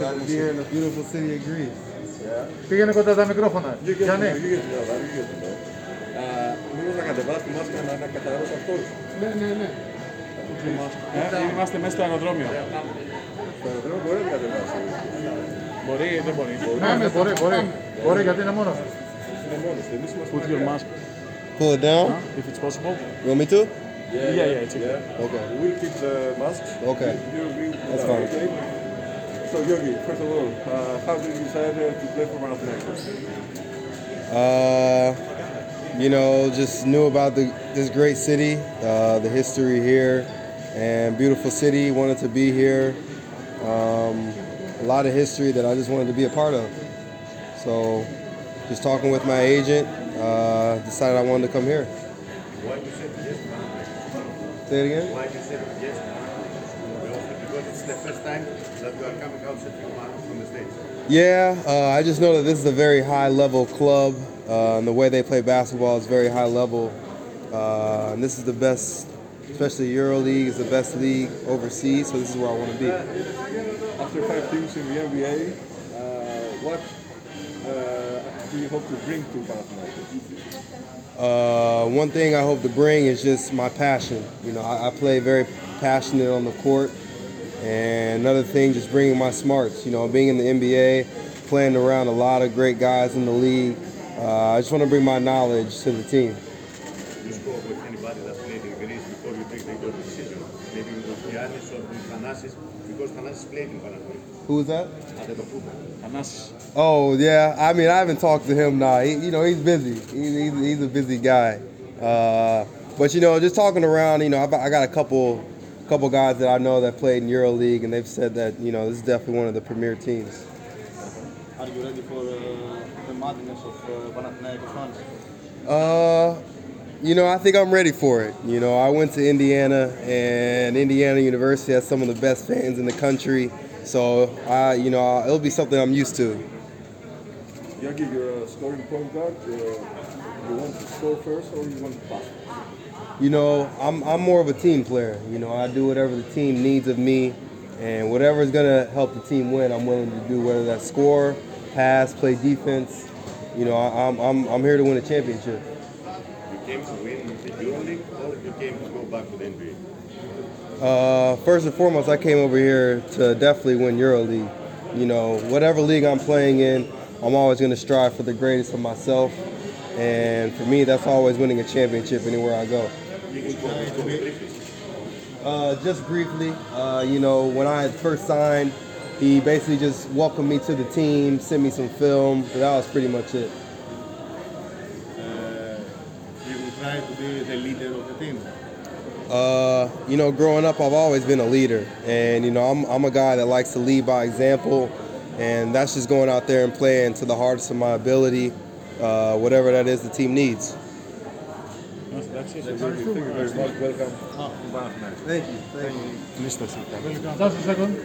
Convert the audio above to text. Beautiful, beautiful city of Greece. Yeah. Πήγαινε κοντά τα μικρόφωνα. Γιάννη. Μήπως να κατεβάσει τη μάσκα να καθαρώσει αυτός. Ναι. Είμαστε μέσα στο αεροδρόμιο. Στο αεροδρόμιο μπορεί να κατεβάσει. Μπορεί ή δεν μπορεί. Μπορεί γιατί είναι μόνος. Put your mask. Pull it down. If it's possible. You want me to? Yeah, it's okay. Okay. We'll keep the masks. Okay. That's fine. So Yogi, first of all, how did you decide to play for Panathinaikos? Just knew about this great city, the history here, and beautiful city. Wanted to be here. A lot of history that I just wanted to be a part of. So, just talking with my agent, decided I wanted to come here. Why did you say yes to Panathinaikos? Say it again? Why did you say yes to Panathinaikos? Also because it's the first time that you are coming out from the States. Yeah, I just know that this is a very high-level club. And the way they play basketball is very high level. And this is the best, especially Euroleague is the best league overseas, so this is where I want to be. After 5 teams in the NBA, what do you hope to bring to Panathinaikos? One thing I hope to bring is just my passion. I play very passionate on the court. And another thing, just bringing my smarts. Being in the NBA, playing around a lot of great guys in the league. I just want to bring my knowledge to the team. You spoke with anybody that played in Greece before you took your decision? Maybe with Giannis or with Thanasis, because Thanasis played in Panathinaikos. Who was that? Thanasis. Oh, yeah. I haven't talked to him now. He's busy. He's a busy guy. But, just talking around, I got a couple guys that I know that played in EuroLeague, and they've said that, this is definitely one of the premier teams. Are you ready for the madness of Panathinaikos fans? I think I'm ready for it. I went to Indiana, and Indiana University has some of the best fans in the country. So, it'll be something I'm used to. Yogi, you're a scoring point guard. You want to score first, or you want to pass? I'm more of a team player. I do whatever the team needs of me, and whatever is going to help the team win, I'm willing to do. Whether that's score, pass, play defense. I'm here to win a championship. You came to win the EuroLeague, or you came to go back to the NBA? First and foremost, I came over here to definitely win EuroLeague. Whatever league I'm playing in, I'm always going to strive for the greatest of myself. And for me, that's always winning a championship anywhere I go. Just briefly, when I had first signed, he basically just welcomed me to the team, sent me some film, but that was pretty much it. You will try to be the leader of the team? Growing up, I've always been a leader. And, I'm a guy that likes to lead by example. And that's just going out there and playing to the hardest of my ability, whatever that is the team needs. That's it. Thank you very much. Welcome. Thank you. Mr. Welcome. Just a second.